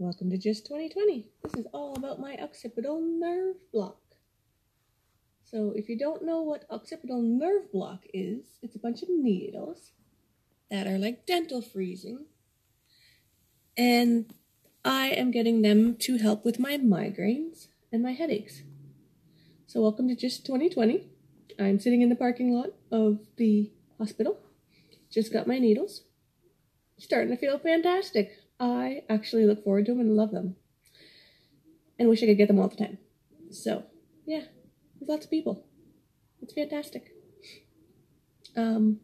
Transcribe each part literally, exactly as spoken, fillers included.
Welcome to Just twenty twenty. This is all about my occipital nerve block. So if you don't know what occipital nerve block is, it's a bunch of needles that are like dental freezing. And I am getting them to help with my migraines and my headaches. So welcome to Just twenty twenty. I'm sitting in the parking lot of the hospital. Just got my needles. Starting to feel fantastic. I actually look forward to them and love them. And wish I could get them all the time. So, yeah. There's lots of people. It's fantastic. Um,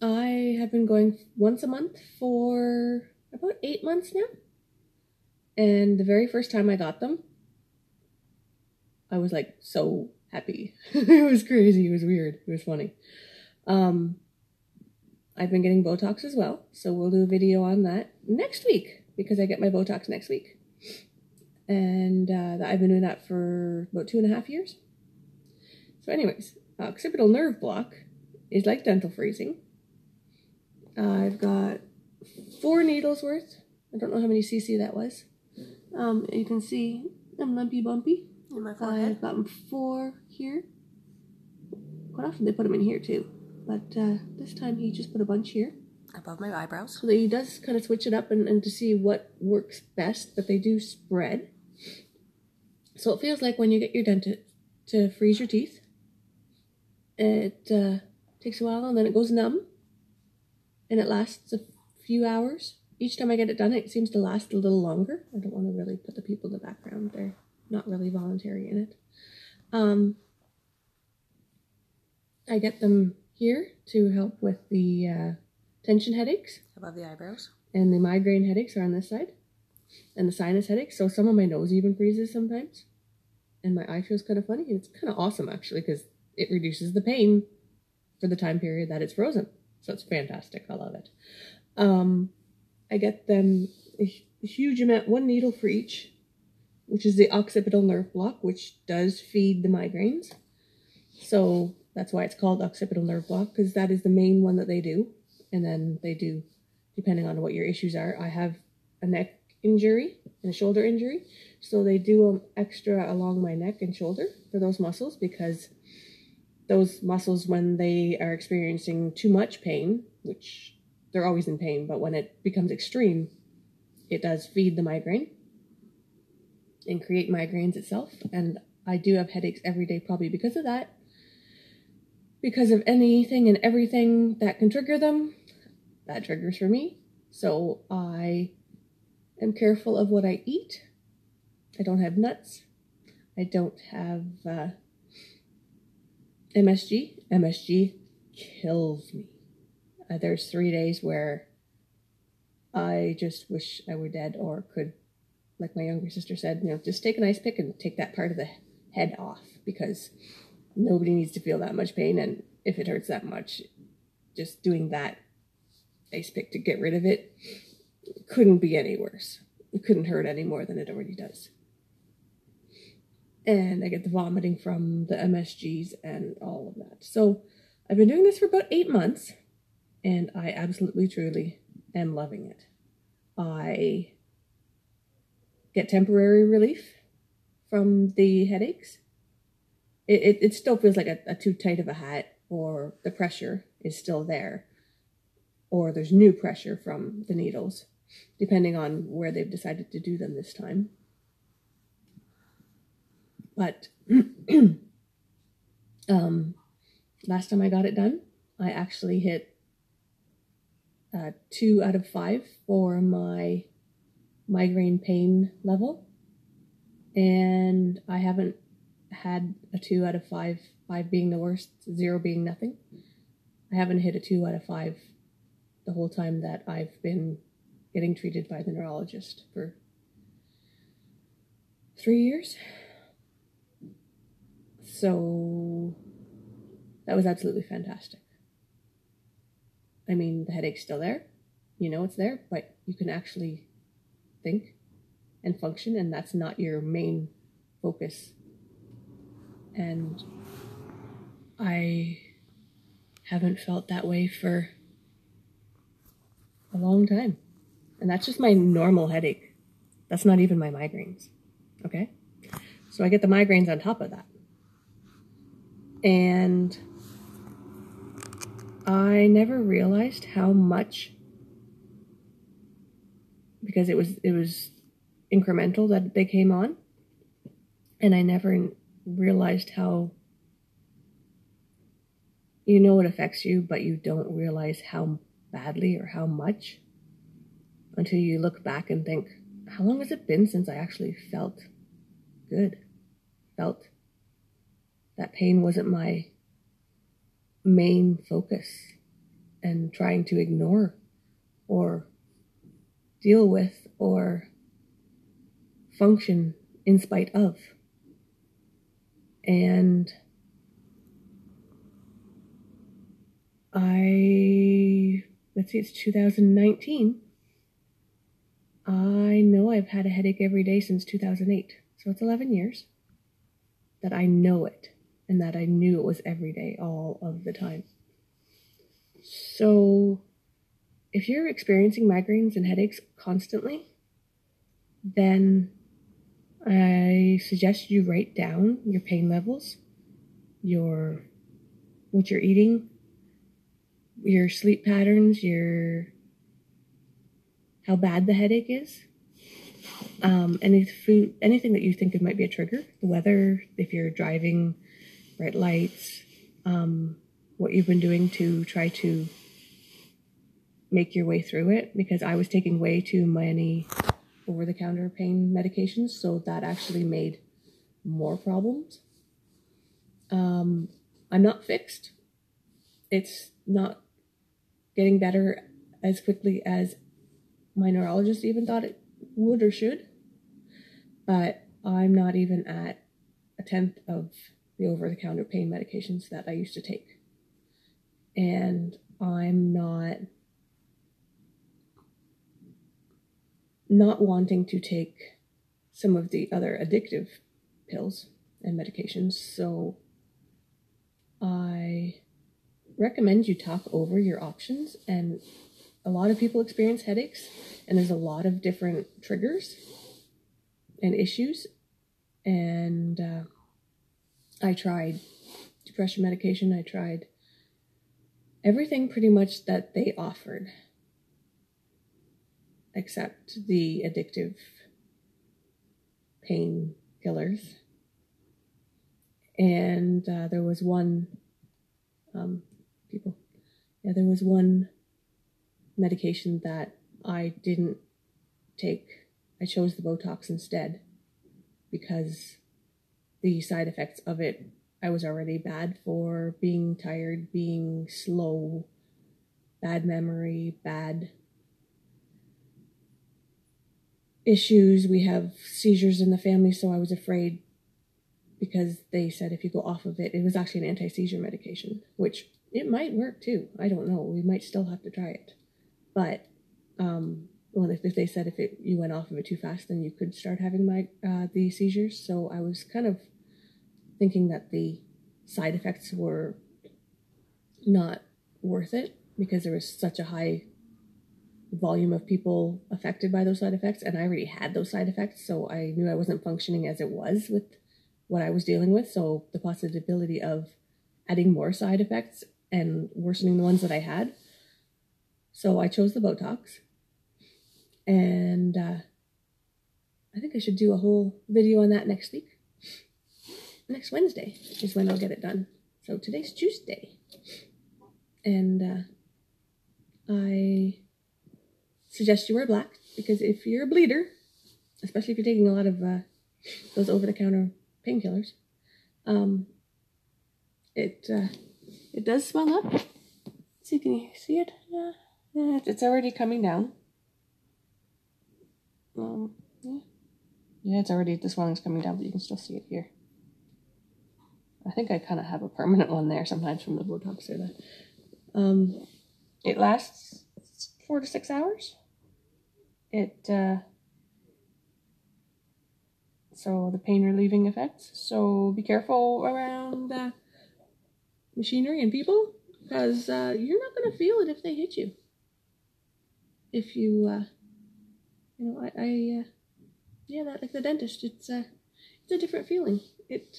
I have been going once a month for about eight months now. And the very first time I got them, I was like so happy. It was crazy. It was weird. It was funny. Um... I've been getting Botox as well, so we'll do a video on that next week, because I get my Botox next week. And uh, I've been doing that for about two and a half years. So anyways, occipital nerve block is like dental freezing. Uh, I've got four needles worth. I don't know how many C C that was. Um, you can see I'm lumpy bumpy. In my forehead. I've gotten four here. Quite often they put them in here too. But uh, this time he just put a bunch here. Above my eyebrows. So that he does kind of switch it up and, and to see what works best, but they do spread. So it feels like when you get your dentist to freeze your teeth, it uh, takes a while and then it goes numb. And it lasts a few hours. Each time I get it done, it seems to last a little longer. I don't want to really put the people in the background. They're not really voluntary in it. Um, I get them here to help with the uh, tension headaches. Above the eyebrows. And the migraine headaches are on this side. And the sinus headaches. So some of my nose even freezes sometimes. And my eye feels kind of funny. And it's kind of awesome actually, because it reduces the pain for the time period that it's frozen. So it's fantastic. I love it. Um, I get them a huge amount, one needle for each, which is the occipital nerve block, which does feed the migraines. So that's why it's called occipital nerve block, because that is the main one that they do. And then they do, depending on what your issues are. I have a neck injury and a shoulder injury. So they do um, extra along my neck and shoulder for those muscles, because those muscles, when they are experiencing too much pain, which they're always in pain, but when it becomes extreme, it does feed the migraine and create migraines itself. And I do have headaches every day probably because of that. Because of anything and everything that can trigger them, that triggers for me. So I am careful of what I eat. I don't have nuts. I don't have uh, M S G. M S G kills me. Uh, there's three days where I just wish I were dead or could, like my younger sister said, you know, just take an ice pick and take that part of the head off, because nobody needs to feel that much pain, and if it hurts that much, just doing that ice pick to get rid of it couldn't be any worse. It couldn't hurt any more than it already does. And I get the vomiting from the M S Gs and all of that. So I've been doing this for about eight months, and I absolutely, truly am loving it. I get temporary relief from the headaches. It, it, it still feels like a, a too tight of a hat, or the pressure is still there, or there's new pressure from the needles, depending on where they've decided to do them this time. But um, last time I got it done, I actually hit uh, two out of five for my migraine pain level, and I haven't had a two out of five, five being the worst, zero being nothing. I haven't hit a two out of five the whole time that I've been getting treated by the neurologist for three years. So that was absolutely fantastic. I mean, the headache's still there, you know it's there, but you can actually think and function, and that's not your main focus. And I haven't felt that way for a long time. And that's just my normal headache. That's not even my migraines, okay? So I get the migraines on top of that. And I never realized how much, because it was it was incremental that they came on, and I never realized how, you know, it affects you, but you don't realize how badly or how much until you look back and think, how long has it been since I actually felt good? Felt that pain wasn't my main focus and trying to ignore or deal with or function in spite of. And I, let's see, it's two thousand nineteen. I know I've had a headache every day since two thousand eight. So it's eleven years that I know it, and that I knew it was every day, all of the time. So if you're experiencing migraines and headaches constantly, then I suggest you write down your pain levels, your what you're eating, your sleep patterns, your how bad the headache is, um, any food, anything that you think it might be a trigger, the weather, if you're driving, bright lights, um, what you've been doing to try to make your way through it, because I was taking way too many over-the-counter pain medications, so that actually made more problems. Um, I'm not fixed. It's not getting better as quickly as my neurologist even thought it would or should, but I'm not even at a tenth of the over-the-counter pain medications that I used to take. And I'm not not wanting to take some of the other addictive pills and medications. So I recommend you talk over your options. And a lot of people experience headaches, and there's a lot of different triggers and issues. And uh, I tried depression medication. I tried everything pretty much that they offered, except the addictive pain killers. And uh, there was one, um, people, yeah, there was one medication that I didn't take. I chose the Botox instead because the side effects of it, I was already bad for being tired, being slow, bad memory, bad issues. We have seizures in the family, so I was afraid, because they said if you go off of it, it was actually an anti-seizure medication, which it might work too. I don't know. We might still have to try it. But um, well, if, if they said if it, you went off of it too fast, then you could start having my uh, the seizures. So I was kind of thinking that the side effects were not worth it, because there was such a high volume of people affected by those side effects, and I already had those side effects, so I knew I wasn't functioning as it was with what I was dealing with. So the possibility of adding more side effects and worsening the ones that I had. So I chose the Botox, and uh, I think I should do a whole video on that next week. Next Wednesday is when I'll get it done. So today's Tuesday, and uh, I suggest you wear black, because if you're a bleeder, especially if you're taking a lot of uh, those over-the-counter painkillers, um, it uh, it does swell up. See, can you see it? Yeah. It's already coming down. Um, yeah. yeah, it's already, the swelling's coming down, but you can still see it here. I think I kind of have a permanent one there sometimes from the Botox or that. Um, it lasts four to six hours. It, uh, so the pain relieving effects. So be careful around uh, machinery and people, because uh, you're not going to feel it if they hit you. If you uh, you know, I, I uh, yeah, that, like the dentist, it's uh, it's a different feeling. It,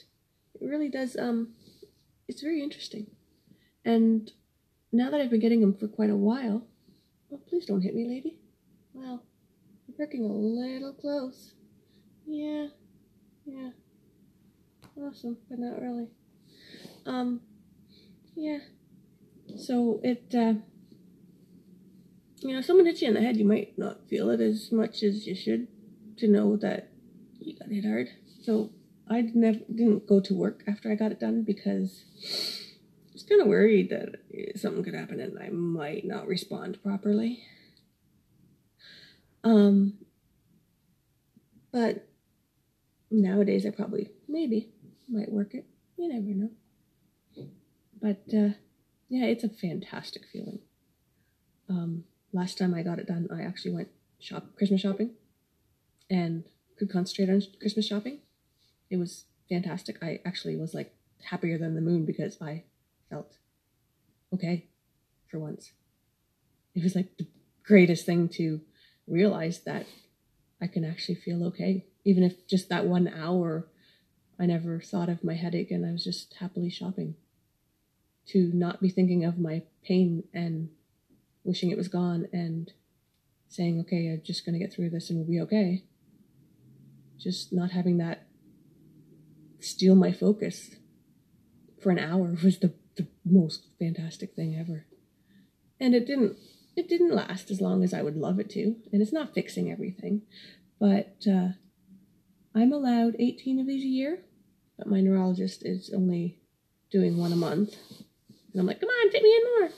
it really does. Um, it's very interesting. And now that I've been getting them for quite a while, oh, please don't hit me, lady. Wow, you're pricking a little close. Yeah, yeah. Awesome, but not really. Um, yeah. So it, uh, you know, if someone hits you in the head, you might not feel it as much as you should to know that you got hit hard. So I never didn't go to work after I got it done because I was kind of worried that something could happen and I might not respond properly. Um, but nowadays I probably, maybe, might work it. You never know. But, uh, yeah, it's a fantastic feeling. Um, last time I got it done, I actually went shop Christmas shopping and could concentrate on Christmas shopping. It was fantastic. I actually was, like, happier than the moon because I felt okay for once. It was, like, the greatest thing to realize that I can actually feel okay. Even if just that one hour, I never thought of my headache and I was just happily shopping. To not be thinking of my pain and wishing it was gone and saying, okay, I'm just going to get through this and we'll be okay. Just not having that steal my focus for an hour was the, the most fantastic thing ever. And it didn't, it didn't last as long as I would love it to. And it's not fixing everything, but uh, I'm allowed eighteen of these a year, but my neurologist is only doing one a month. And I'm like, come on, fit me in more.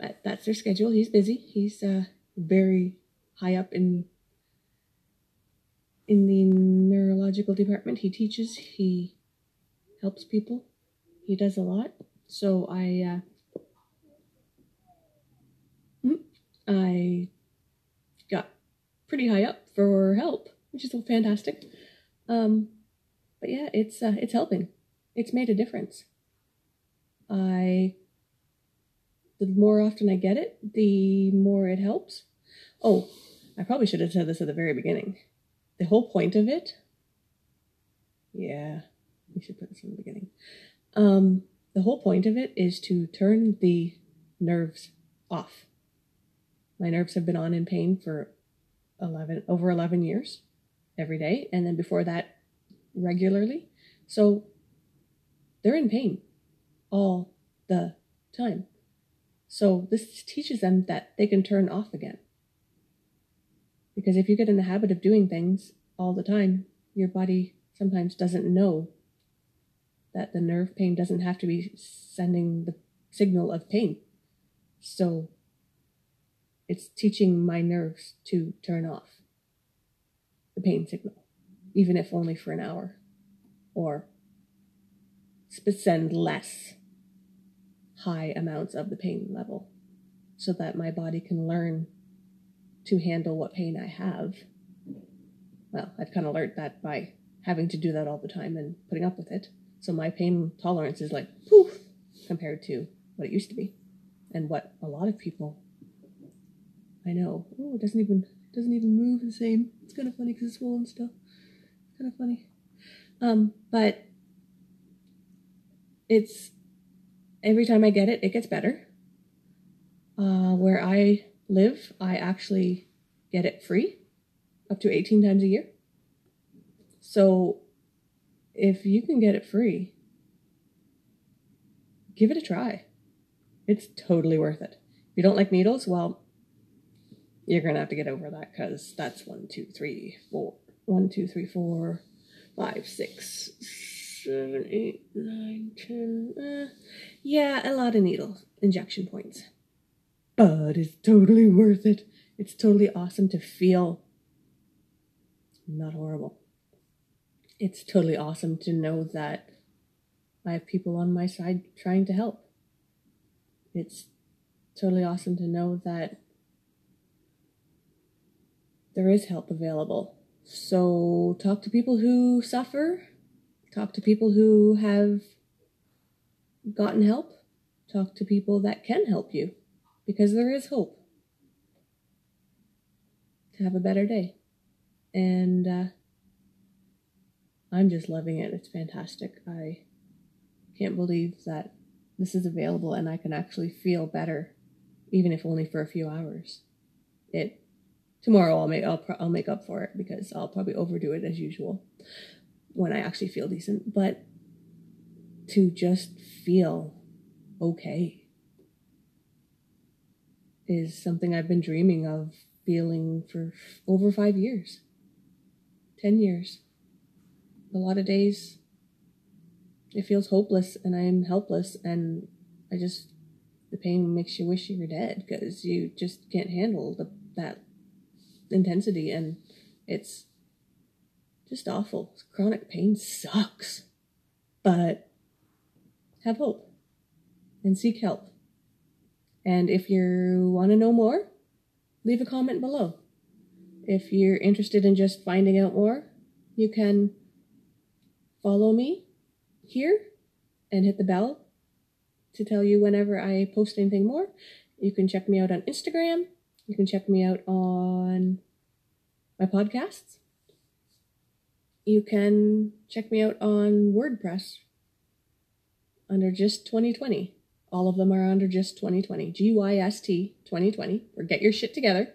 But that's their schedule. He's busy. He's uh, very high up in in the neurological department. He teaches. He helps people. He does a lot. So I, uh, I got pretty high up for help, which is fantastic. Um, but yeah, it's uh, it's helping. It's made a difference. I, the more often I get it, the more it helps. Oh, I probably should have said this at the very beginning. The whole point of it, yeah, we should put this in the beginning. Um, the whole point of it is to turn the nerves off. My nerves have been on in pain for eleven, over eleven years, every day. And then before that, regularly. So they're in pain all the time. So this teaches them that they can turn off again. Because if you get in the habit of doing things all the time, your body sometimes doesn't know that the nerve pain doesn't have to be sending the signal of pain. So it's teaching my nerves to turn off the pain signal, even if only for an hour, or send less high amounts of the pain level so that my body can learn to handle what pain I have. Well, I've kind of learned that by having to do that all the time and putting up with it. So my pain tolerance is like poof compared to what it used to be and what a lot of people I know. Oh, it doesn't even, doesn't even move the same. It's kind of funny because it's swollen still. It's kind of funny. Um, but it's, every time I get it, it gets better. Uh, where I live, I actually get it free up to eighteen times a year. So if you can get it free, give it a try. It's totally worth it. If you don't like needles, well, you're going to have to get over that because that's one, two, three, four, one, two, three, four, five, six, seven, eight, nine, ten, uh, yeah, a lot of needle injection points. But it's totally worth it. It's totally awesome to feel not horrible. It's totally awesome to know that I have people on my side trying to help. It's totally awesome to know that there is help available. So talk to people who suffer. Talk to people who have gotten help. Talk to people that can help you, because there is hope. Have a better day. and uh, I'm just loving it. It's fantastic. I can't believe that this is available and I can actually feel better, even if only for a few hours. It tomorrow I'll make I'll, pro I'll make up for it, because I'll probably overdo it as usual when I actually feel decent. But to just feel okay is something I've been dreaming of feeling for over five years, ten years. A lot of days it feels hopeless and I'm helpless, and I just, the pain makes you wish you were dead, because you just can't handle the, that intensity, and it's just awful. Chronic pain sucks, but have hope and seek help. And if you want to know more, leave a comment below. If you're interested in just finding out more, you can follow me here and hit the bell to tell you whenever I post anything more. You can check me out on Instagram. You can check me out on my podcasts. You can check me out on WordPress under Just twenty twenty. All of them are under Just twenty twenty. G Y S T twenty twenty. Or get your shit together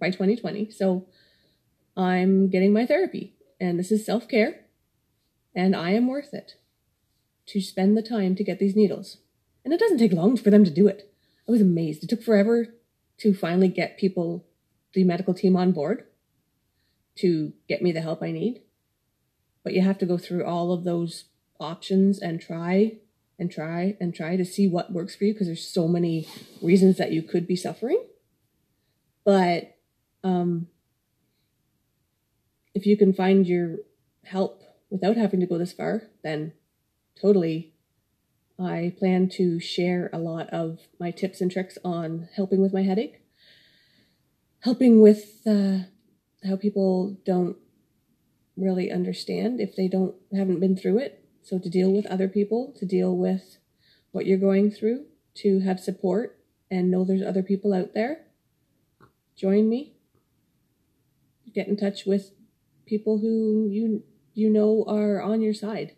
by twenty twenty. So I'm getting my therapy. And this is self-care. And I am worth it to spend the time to get these needles. And it doesn't take long for them to do it. I was amazed. It took forever to finally get people, the medical team on board, to get me the help I need. But you have to go through all of those options and try and try and try to see what works for you, because there's so many reasons that you could be suffering. But um, if you can find your help without having to go this far, then totally. I plan to share a lot of my tips and tricks on helping with my headache, helping with uh, how people don't really understand if they don't haven't been through it. So to deal with other people, to deal with what you're going through, to have support and know there's other people out there. Join me. Get in touch with people who you you know are on your side.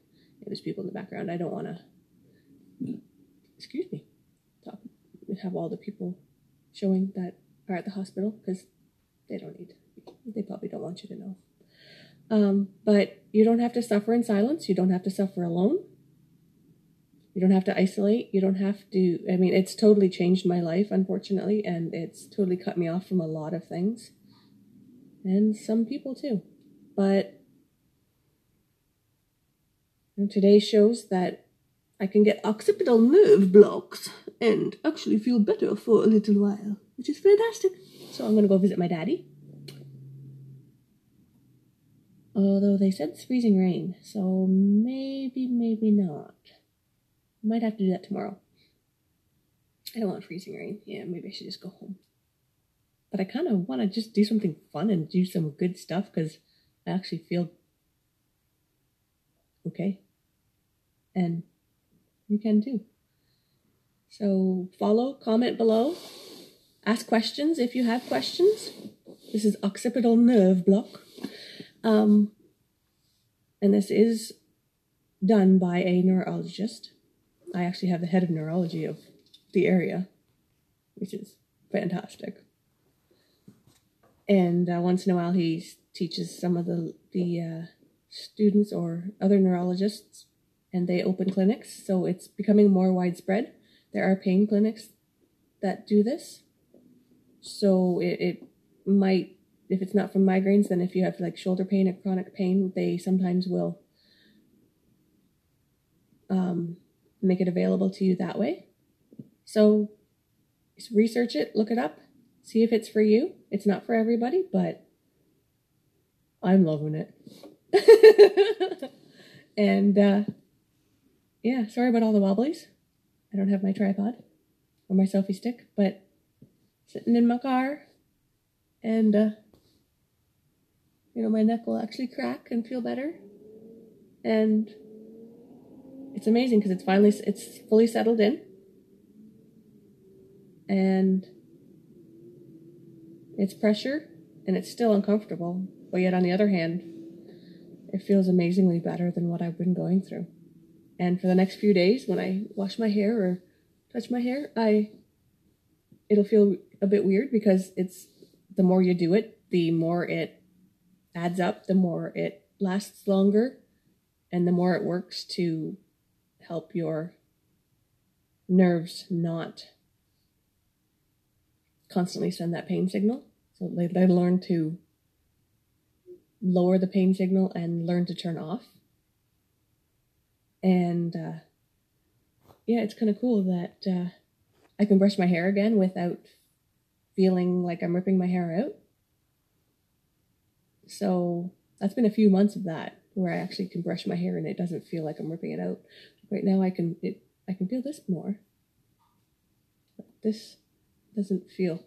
There's people in the background. I don't want to. Excuse me. Stop. We have all the people showing that are at the hospital, because they don't need to. They probably don't want you to know. Um, but you don't have to suffer in silence. You don't have to suffer alone. You don't have to isolate. You don't have to. I mean, it's totally changed my life, unfortunately, and it's totally cut me off from a lot of things, and some people too. But today shows that I can get occipital nerve blocks and actually feel better for a little while, which is fantastic. So I'm going to go visit my daddy. Although they said it's freezing rain, so maybe, maybe not. Might have to do that tomorrow. I don't want freezing rain. Yeah, maybe I should just go home. But I kind of want to just do something fun and do some good stuff, because I actually feel okay. And you can too. So follow, comment below, ask questions if you have questions. This is Occipital Nerve Block. Um, and this is done by a neurologist. I actually have the head of neurology of the area, which is fantastic. And uh, once in a while he teaches some of the, the uh, students or other neurologists, and they open clinics, so it's becoming more widespread. There are pain clinics that do this. So it, it might, if it's not from migraines, then if you have like shoulder pain or chronic pain, they sometimes will um, make it available to you that way. So just research it, look it up, see if it's for you. It's not for everybody, but I'm loving it. And uh, yeah, sorry about all the wobblies. I don't have my tripod or my selfie stick, but sitting in my car, and uh, you know, my neck will actually crack and feel better. And it's amazing, because it's finally, it's fully settled in, and it's pressure, and it's still uncomfortable, But yet, on the other hand, it feels amazingly better than what I've been going through. And for the next few days, when I wash my hair or touch my hair, I it'll feel a bit weird, because it's the more you do it, the more it adds up, the more it lasts longer, and the more it works to help your nerves not constantly send that pain signal. So they, they learn to lower the pain signal and learn to turn off. And uh, yeah, it's kind of cool that uh, I can brush my hair again without feeling like I'm ripping my hair out. So that's been a few months of that, where I actually can brush my hair and it doesn't feel like I'm ripping it out. Right now I can it I can feel this more. But this doesn't feel.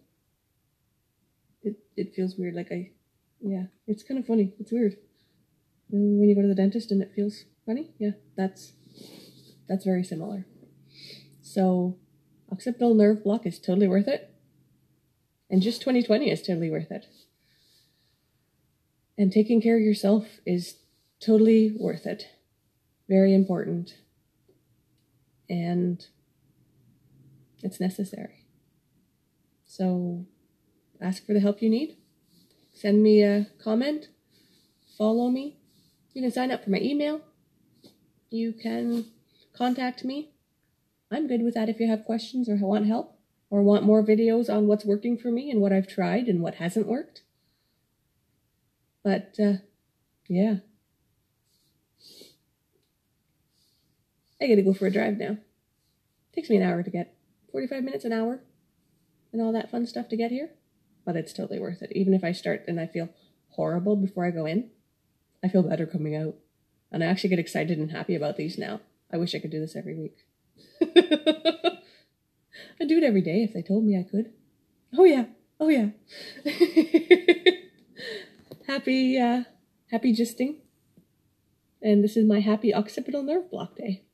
It it feels weird. Like I, yeah. It's kind of funny. It's weird. And when you go to the dentist and it feels funny, yeah, that's that's very similar. So occipital nerve block is totally worth it. And just twenty twenty is totally worth it. And taking care of yourself is totally worth it. Very important. And it's necessary. So ask for the help you need. Send me a comment. Follow me. You can sign up for my email. You can contact me. I'm good with that if you have questions or want help or want more videos on what's working for me and what I've tried and what hasn't worked. But, uh, yeah. I gotta go for a drive now. Takes me an hour to get. forty-five minutes, an hour, and all that fun stuff to get here. But it's totally worth it. Even if I start and I feel horrible before I go in, I feel better coming out. And I actually get excited and happy about these now. I wish I could do this every week. I'd do it every day if they told me I could. Oh yeah, oh yeah. Happy, uh, happy gisting. And this is my happy occipital nerve block day.